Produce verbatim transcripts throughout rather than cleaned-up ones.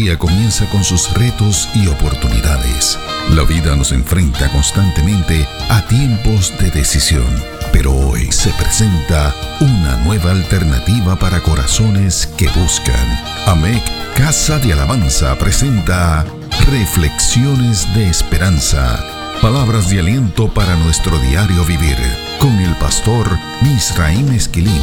día comienza con sus retos y oportunidades. La vida nos enfrenta constantemente a tiempos de decisión, pero hoy se presenta una nueva alternativa para corazones que buscan. Amec Casa de Alabanza presenta Reflexiones de Esperanza, palabras de aliento para nuestro diario vivir, con el pastor Misraim Esquilín.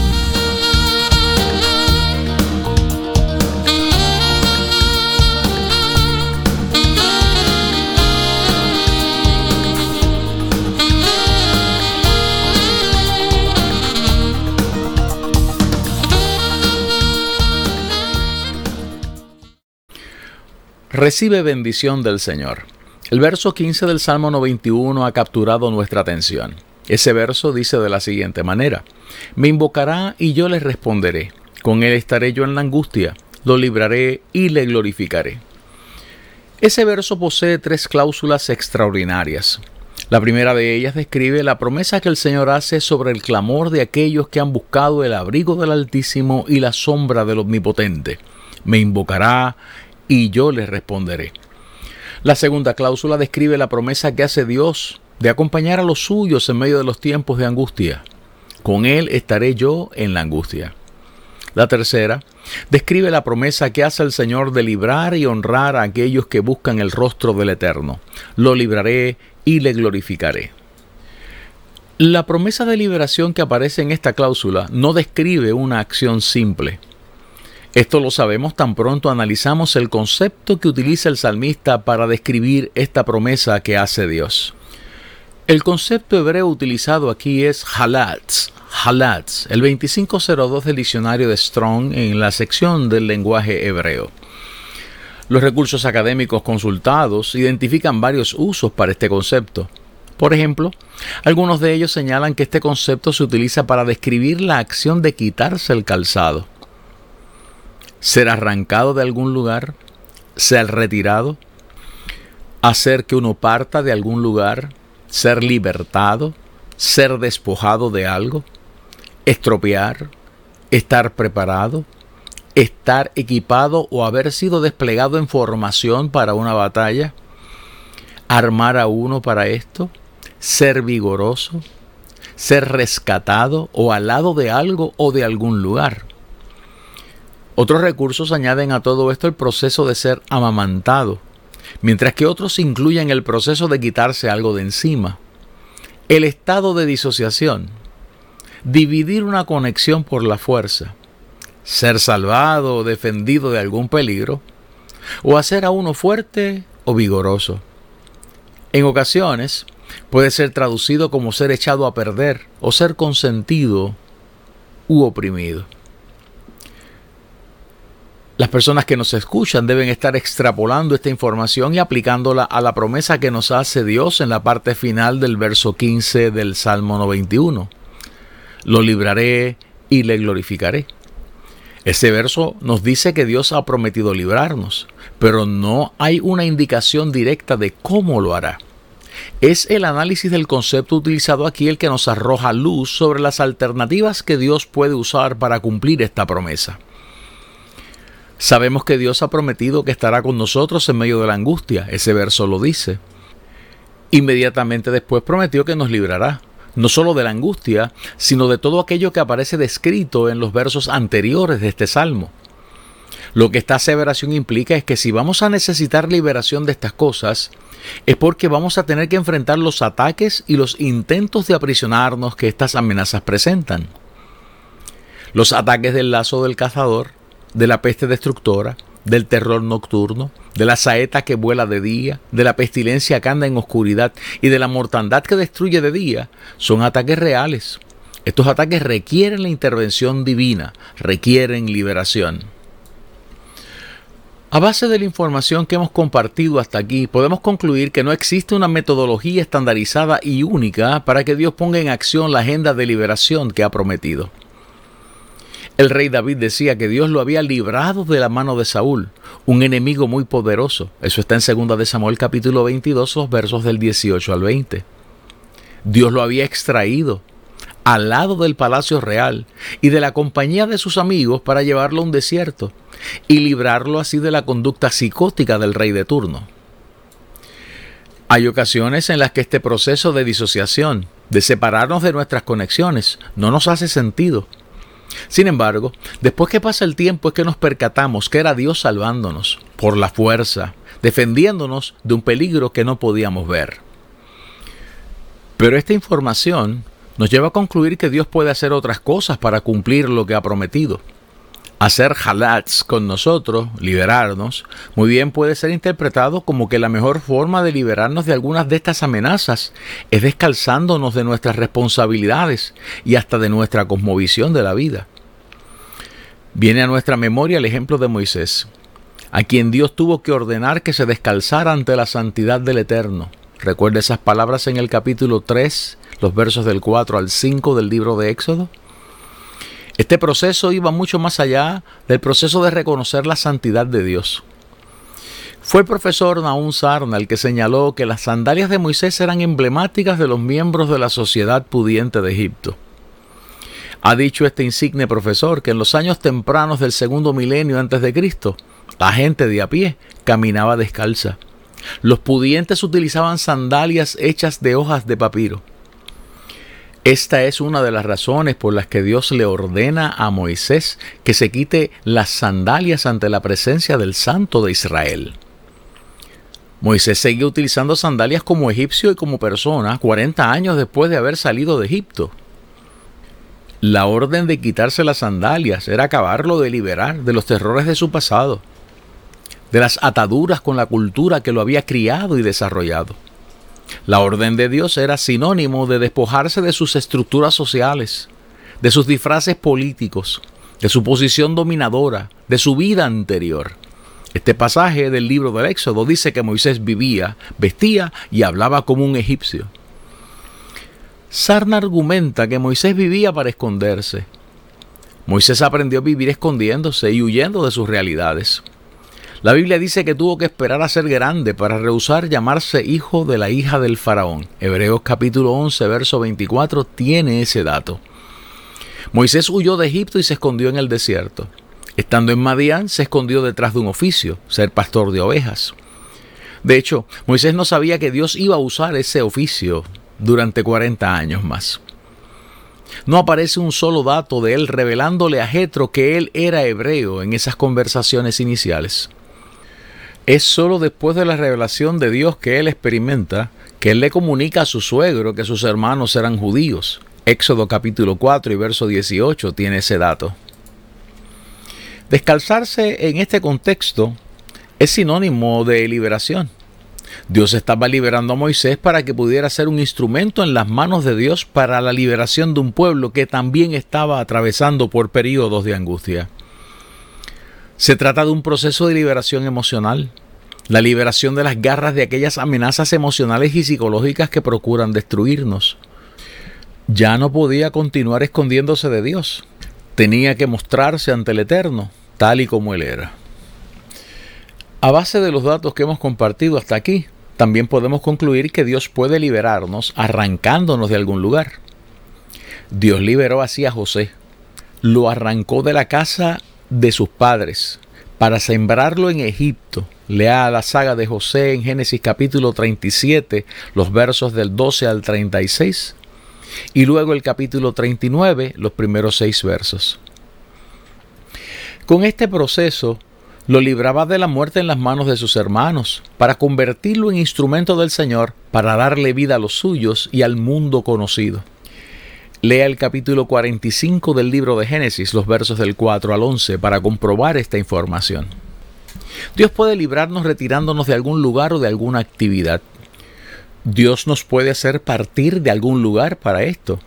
Recibe bendición del Señor. El verso quince del Salmo noventa y uno ha capturado nuestra atención. Ese verso dice de la siguiente manera: Me invocará y yo les responderé. Con él estaré yo en la angustia, lo libraré y le glorificaré. Ese verso posee tres cláusulas extraordinarias. La primera de ellas describe la promesa que el Señor hace sobre el clamor de aquellos que han buscado el abrigo del Altísimo y la sombra del Omnipotente. Me invocará y yo les responderé. La segunda cláusula describe la promesa que hace Dios de acompañar a los suyos en medio de los tiempos de angustia. Con él estaré yo en la angustia. La tercera describe la promesa que hace el Señor de librar y honrar a aquellos que buscan el rostro del Eterno. Lo libraré y le glorificaré. La promesa de liberación que aparece en esta cláusula no describe una acción simple. Esto lo sabemos tan pronto analizamos el concepto que utiliza el salmista para describir esta promesa que hace Dios. El concepto hebreo utilizado aquí es halatz, halatz, el veinticinco cero dos del diccionario de Strong en la sección del lenguaje hebreo. Los recursos académicos consultados identifican varios usos para este concepto. Por ejemplo, algunos de ellos señalan que este concepto se utiliza para describir la acción de quitarse el calzado, ser arrancado de algún lugar, ser retirado, hacer que uno parta de algún lugar, ser libertado, ser despojado de algo, estropear, estar preparado, estar equipado o haber sido desplegado en formación para una batalla, armar a uno para esto, ser vigoroso, ser rescatado o alado de algo o de algún lugar. Otros recursos añaden a todo esto el proceso de ser amamantado, mientras que otros incluyen el proceso de quitarse algo de encima, el estado de disociación, dividir una conexión por la fuerza, ser salvado o defendido de algún peligro, o hacer a uno fuerte o vigoroso. En ocasiones puede ser traducido como ser echado a perder o ser consentido u oprimido. Las personas que nos escuchan deben estar extrapolando esta información y aplicándola a la promesa que nos hace Dios en la parte final del verso quince del Salmo noventa y uno. Lo libraré y le glorificaré. Ese verso nos dice que Dios ha prometido librarnos, pero no hay una indicación directa de cómo lo hará. Es el análisis del concepto utilizado aquí el que nos arroja luz sobre las alternativas que Dios puede usar para cumplir esta promesa. Sabemos que Dios ha prometido que estará con nosotros en medio de la angustia. Ese verso lo dice. Inmediatamente después prometió que nos librará, no solo de la angustia, sino de todo aquello que aparece descrito en los versos anteriores de este salmo. Lo que esta aseveración implica es que si vamos a necesitar liberación de estas cosas, es porque vamos a tener que enfrentar los ataques y los intentos de aprisionarnos que estas amenazas presentan. Los ataques del lazo del cazador, de la peste destructora, del terror nocturno, de la saeta que vuela de día, de la pestilencia que anda en oscuridad y de la mortandad que destruye de día, son ataques reales. Estos ataques requieren la intervención divina, requieren liberación. A base de la información que hemos compartido hasta aquí, podemos concluir que no existe una metodología estandarizada y única para que Dios ponga en acción la agenda de liberación que ha prometido. El rey David decía que Dios lo había librado de la mano de Saúl, un enemigo muy poderoso. Eso está en segunda de Samuel capítulo veintidós, los versos del dieciocho al veinte. Dios lo había extraído, al lado del palacio real y de la compañía de sus amigos para llevarlo a un desierto y librarlo así de la conducta psicótica del rey de turno. Hay ocasiones en las que este proceso de disociación, de separarnos de nuestras conexiones, no nos hace sentido. Sin embargo, después que pasa el tiempo es que nos percatamos que era Dios salvándonos por la fuerza, defendiéndonos de un peligro que no podíamos ver. Pero esta información nos lleva a concluir que Dios puede hacer otras cosas para cumplir lo que ha prometido. Hacer halatz con nosotros, liberarnos, muy bien puede ser interpretado como que la mejor forma de liberarnos de algunas de estas amenazas es descalzándonos de nuestras responsabilidades y hasta de nuestra cosmovisión de la vida. Viene a nuestra memoria el ejemplo de Moisés, a quien Dios tuvo que ordenar que se descalzara ante la santidad del Eterno. Recuerda esas palabras en el capítulo tres, los versos del cuatro al cinco del libro de Éxodo. Este proceso iba mucho más allá del proceso de reconocer la santidad de Dios. Fue el profesor Nahum Sarna el que señaló que las sandalias de Moisés eran emblemáticas de los miembros de la sociedad pudiente de Egipto. Ha dicho este insigne profesor que en los años tempranos del segundo milenio antes de Cristo, la gente de a pie caminaba descalza. Los pudientes utilizaban sandalias hechas de hojas de papiro. Esta es una de las razones por las que Dios le ordena a Moisés que se quite las sandalias ante la presencia del Santo de Israel. Moisés seguía utilizando sandalias como egipcio y como persona cuarenta años después de haber salido de Egipto. La orden de quitarse las sandalias era acabarlo de liberar de los terrores de su pasado, de las ataduras con la cultura que lo había criado y desarrollado. La orden de Dios era sinónimo de despojarse de sus estructuras sociales, de sus disfraces políticos, de su posición dominadora, de su vida anterior. Este pasaje del libro del Éxodo dice que Moisés vivía, vestía y hablaba como un egipcio. Sarna argumenta que Moisés vivía para esconderse. Moisés aprendió a vivir escondiéndose y huyendo de sus realidades. La Biblia dice que tuvo que esperar a ser grande para rehusar llamarse hijo de la hija del faraón. Hebreos capítulo once, verso veinticuatro, tiene ese dato. Moisés huyó de Egipto y se escondió en el desierto. Estando en Madián, se escondió detrás de un oficio, ser pastor de ovejas. De hecho, Moisés no sabía que Dios iba a usar ese oficio durante cuarenta años más. No aparece un solo dato de él revelándole a Jetro que él era hebreo en esas conversaciones iniciales. Es solo después de la revelación de Dios que él experimenta, que él le comunica a su suegro que sus hermanos eran judíos. Éxodo capítulo cuatro y verso dieciocho tiene ese dato. Descalzarse en este contexto es sinónimo de liberación. Dios estaba liberando a Moisés para que pudiera ser un instrumento en las manos de Dios para la liberación de un pueblo que también estaba atravesando por periodos de angustia. Se trata de un proceso de liberación emocional, la liberación de las garras de aquellas amenazas emocionales y psicológicas que procuran destruirnos. Ya no podía continuar escondiéndose de Dios. Tenía que mostrarse ante el Eterno, tal y como Él era. A base de los datos que hemos compartido hasta aquí, también podemos concluir que Dios puede liberarnos arrancándonos de algún lugar. Dios liberó así a José. Lo arrancó de la casa de sus padres, para sembrarlo en Egipto. Lea la saga de José en Génesis capítulo treinta y siete, los versos del doce al treinta y seis, y luego el capítulo treinta y nueve, los primeros seis versos. Con este proceso, lo libraba de la muerte en las manos de sus hermanos, para convertirlo en instrumento del Señor, para darle vida a los suyos y al mundo conocido. Lea el capítulo cuarenta y cinco del libro de Génesis, los versos del cuatro al once, para comprobar esta información. Dios puede librarnos retirándonos de algún lugar o de alguna actividad. Dios nos puede hacer partir de algún lugar para esto.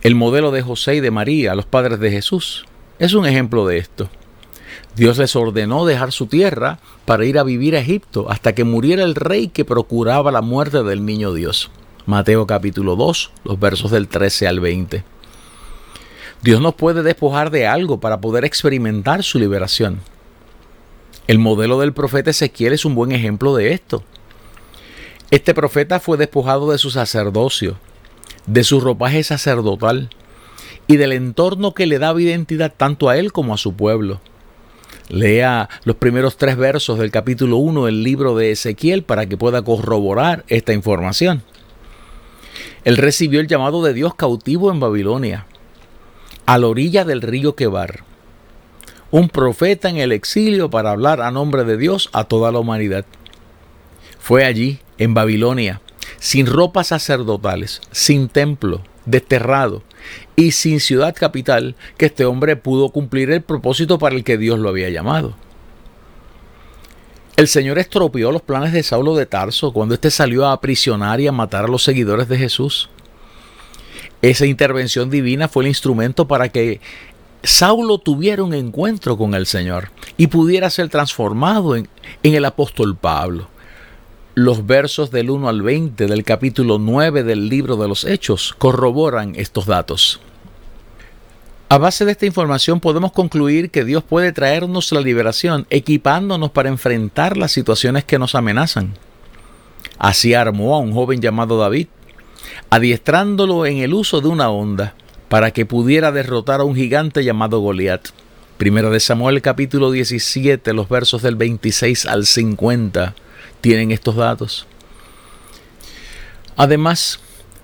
El modelo de José y de María, los padres de Jesús, es un ejemplo de esto. Dios les ordenó dejar su tierra para ir a vivir a Egipto hasta que muriera el rey que procuraba la muerte del niño Dios. Mateo capítulo dos, los versos del trece al veinte. Dios nos puede despojar de algo para poder experimentar su liberación. El modelo del profeta Ezequiel es un buen ejemplo de esto. Este profeta fue despojado de su sacerdocio, de su ropaje sacerdotal y del entorno que le daba identidad tanto a él como a su pueblo. Lea los primeros tres versos del capítulo uno del libro de Ezequiel para que pueda corroborar esta información. Él recibió el llamado de Dios cautivo en Babilonia, a la orilla del río Quebar, un profeta en el exilio para hablar a nombre de Dios a toda la humanidad. Fue allí, en Babilonia, sin ropas sacerdotales, sin templo, desterrado y sin ciudad capital, que este hombre pudo cumplir el propósito para el que Dios lo había llamado. El Señor estropeó los planes de Saulo de Tarso cuando éste salió a aprisionar y a matar a los seguidores de Jesús. Esa intervención divina fue el instrumento para que Saulo tuviera un encuentro con el Señor y pudiera ser transformado en, en el apóstol Pablo. Los versos del uno al veinte del capítulo nueve del libro de los Hechos corroboran estos datos. A base de esta información podemos concluir que Dios puede traernos la liberación equipándonos para enfrentar las situaciones que nos amenazan. Así armó a un joven llamado David, adiestrándolo en el uso de una honda para que pudiera derrotar a un gigante llamado Goliat. Primera de Samuel capítulo diecisiete, los versos del veintiséis al cincuenta tienen estos datos. Además,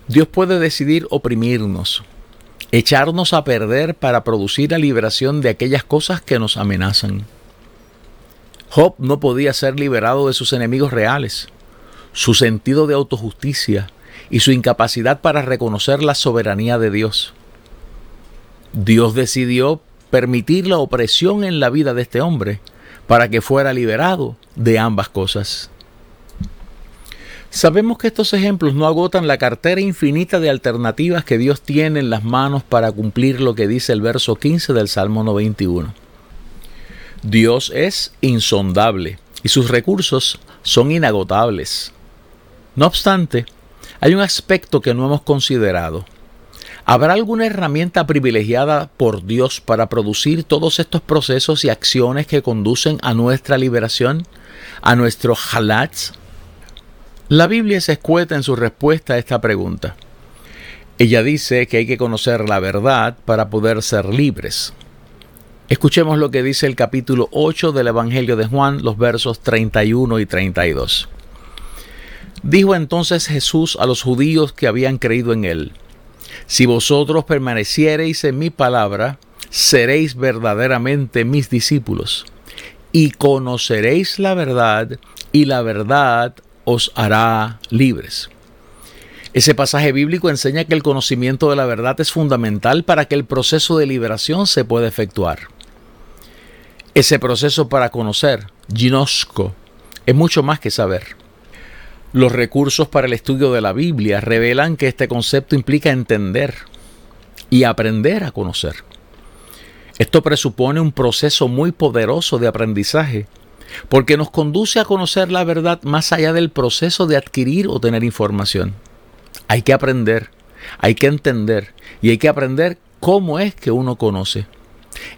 Dios puede decidir oprimirnos, echarnos a perder para producir la liberación de aquellas cosas que nos amenazan. Job no podía ser liberado de sus enemigos reales, su sentido de autojusticia y su incapacidad para reconocer la soberanía de Dios. Dios decidió permitir la opresión en la vida de este hombre para que fuera liberado de ambas cosas. Sabemos que estos ejemplos no agotan la cartera infinita de alternativas que Dios tiene en las manos para cumplir lo que dice el verso quince del Salmo noventa y uno. Dios es insondable y sus recursos son inagotables. No obstante, hay un aspecto que no hemos considerado. ¿Habrá alguna herramienta privilegiada por Dios para producir todos estos procesos y acciones que conducen a nuestra liberación, a nuestro halatz? La Biblia es escueta en su respuesta a esta pregunta. Ella dice que hay que conocer la verdad para poder ser libres. Escuchemos lo que dice el capítulo ocho del Evangelio de Juan, los versos treinta y uno y treinta y dos. Dijo entonces Jesús a los judíos que habían creído en él: Si vosotros permaneciereis en mi palabra, seréis verdaderamente mis discípulos, y conoceréis la verdad, y la verdad os hará libres. Ese pasaje bíblico enseña que el conocimiento de la verdad es fundamental para que el proceso de liberación se pueda efectuar. Ese proceso para conocer, ginosko, es mucho más que saber. Los recursos para el estudio de la Biblia revelan que este concepto implica entender y aprender a conocer. Esto presupone un proceso muy poderoso de aprendizaje, porque nos conduce a conocer la verdad más allá del proceso de adquirir o tener información. Hay que aprender, hay que entender y hay que aprender cómo es que uno conoce.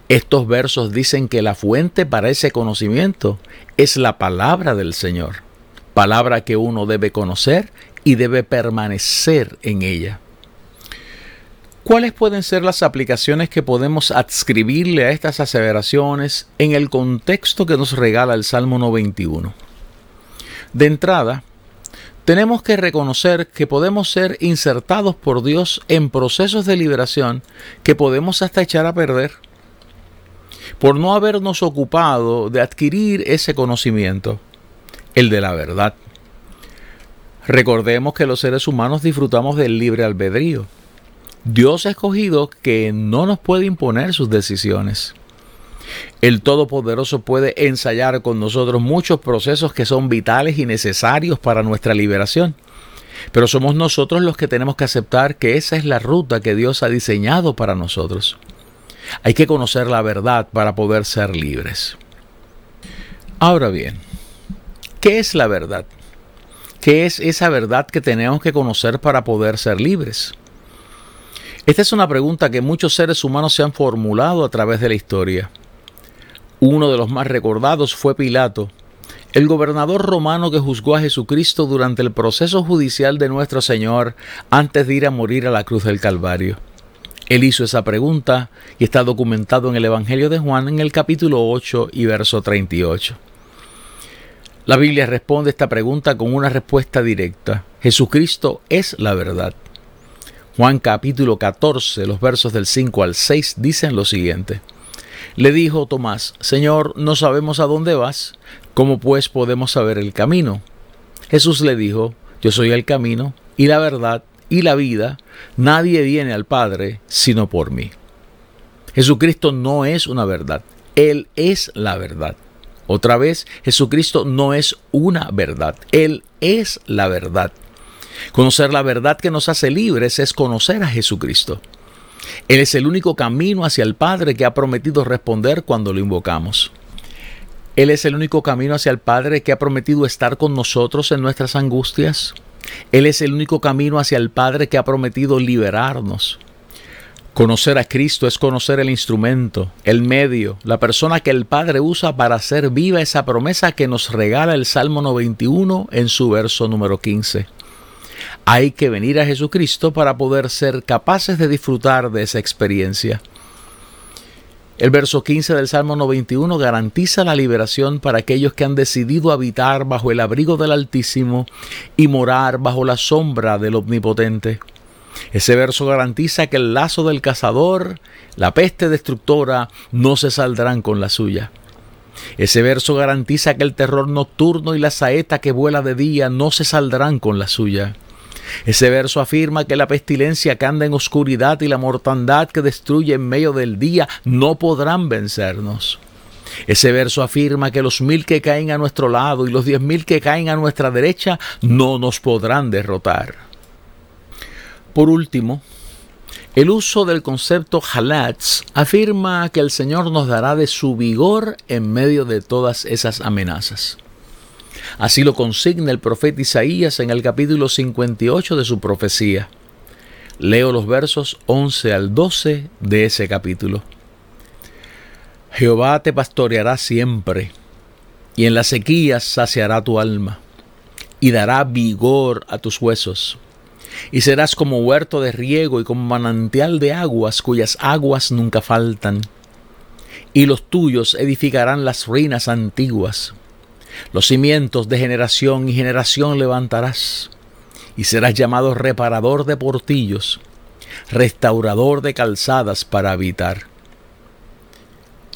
Estos versos dicen que la fuente para ese conocimiento es la palabra del Señor, palabra que uno debe conocer y debe permanecer en ella. ¿Cuáles pueden ser las aplicaciones que podemos adscribirle a estas aseveraciones en el contexto que nos regala el Salmo noventa y uno? De entrada, tenemos que reconocer que podemos ser insertados por Dios en procesos de liberación que podemos hasta echar a perder por no habernos ocupado de adquirir ese conocimiento, el de la verdad. Recordemos que los seres humanos disfrutamos del libre albedrío. Dios ha escogido que no nos puede imponer sus decisiones. El Todopoderoso puede ensayar con nosotros muchos procesos que son vitales y necesarios para nuestra liberación, pero somos nosotros los que tenemos que aceptar que esa es la ruta que Dios ha diseñado para nosotros. Hay que conocer la verdad para poder ser libres. Ahora bien, ¿qué es la verdad? ¿Qué es esa verdad que tenemos que conocer para poder ser libres? Esta es una pregunta que muchos seres humanos se han formulado a través de la historia. Uno de los más recordados fue Pilato, El gobernador romano que juzgó a Jesucristo durante el proceso judicial de nuestro Señor antes de ir a morir a la cruz del Calvario. Él hizo esa pregunta y está documentado en el Evangelio de Juan en el capítulo ocho y verso treinta y ocho. La Biblia responde esta pregunta con una respuesta directa. Jesucristo es la verdad. Juan capítulo catorce, los versos del cinco al seis dicen lo siguiente. Le dijo Tomás, Señor, no sabemos a dónde vas, ¿cómo pues podemos saber el camino? Jesús le dijo, yo soy el camino y la verdad y la vida, nadie viene al Padre sino por mí. Jesucristo no es una verdad, Él es la verdad. Otra vez, Jesucristo no es una verdad, Él es la verdad. Conocer la verdad que nos hace libres es conocer a Jesucristo. Él es el único camino hacia el Padre que ha prometido responder cuando lo invocamos. Él es el único camino hacia el Padre que ha prometido estar con nosotros en nuestras angustias. Él es el único camino hacia el Padre que ha prometido liberarnos. Conocer a Cristo es conocer el instrumento, el medio, la persona que el Padre usa para hacer viva esa promesa que nos regala el Salmo noventa y uno en su verso número quince. Hay que venir a Jesucristo para poder ser capaces de disfrutar de esa experiencia. El verso quince del Salmo noventa y uno garantiza la liberación para aquellos que han decidido habitar bajo el abrigo del Altísimo y morar bajo la sombra del Omnipotente. Ese verso garantiza que el lazo del cazador, la peste destructora, no se saldrán con la suya. Ese verso garantiza que el terror nocturno y la saeta que vuela de día no se saldrán con la suya. Ese verso afirma que la pestilencia que anda en oscuridad y la mortandad que destruye en medio del día no podrán vencernos. Ese verso afirma que los mil que caen a nuestro lado y los diez mil que caen a nuestra derecha no nos podrán derrotar. Por último, el uso del concepto halatz afirma que el Señor nos dará de su vigor en medio de todas esas amenazas. Así lo consigna el profeta Isaías en el capítulo cincuenta y ocho de su profecía. Leo los versos once al doce de ese capítulo. Jehová te pastoreará siempre, y en las sequías saciará tu alma, y dará vigor a tus huesos. Y serás como huerto de riego y como manantial de aguas, cuyas aguas nunca faltan. Y los tuyos edificarán las ruinas antiguas. Los cimientos de generación y generación levantarás, y serás llamado reparador de portillos, restaurador de calzadas para habitar.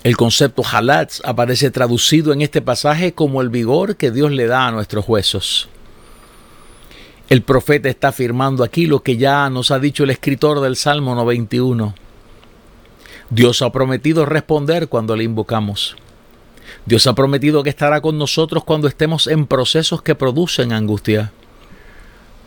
El concepto halatz aparece traducido en este pasaje como el vigor que Dios le da a nuestros huesos. El profeta está afirmando aquí lo que ya nos ha dicho el escritor del Salmo noventa y uno. Dios ha prometido responder cuando le invocamos. Dios ha prometido que estará con nosotros cuando estemos en procesos que producen angustia.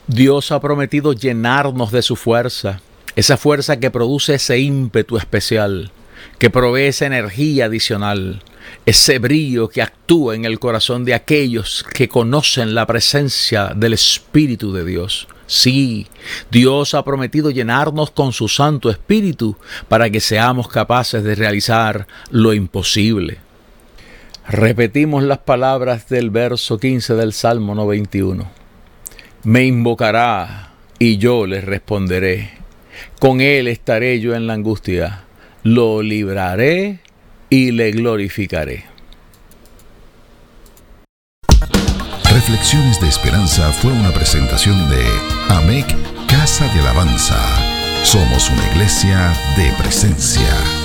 Dios ha prometido llenarnos de su fuerza, esa fuerza que produce ese ímpetu especial, que provee esa energía adicional, ese brillo que actúa en el corazón de aquellos que conocen la presencia del Espíritu de Dios. Sí, Dios ha prometido llenarnos con su Santo Espíritu para que seamos capaces de realizar lo imposible. Repetimos las palabras del verso quince del Salmo noventa y uno. Me invocará y yo le responderé. Con él estaré yo en la angustia. Lo libraré y le glorificaré. Reflexiones de Esperanza fue una presentación de Amec Casa de Alabanza. Somos una iglesia de presencia.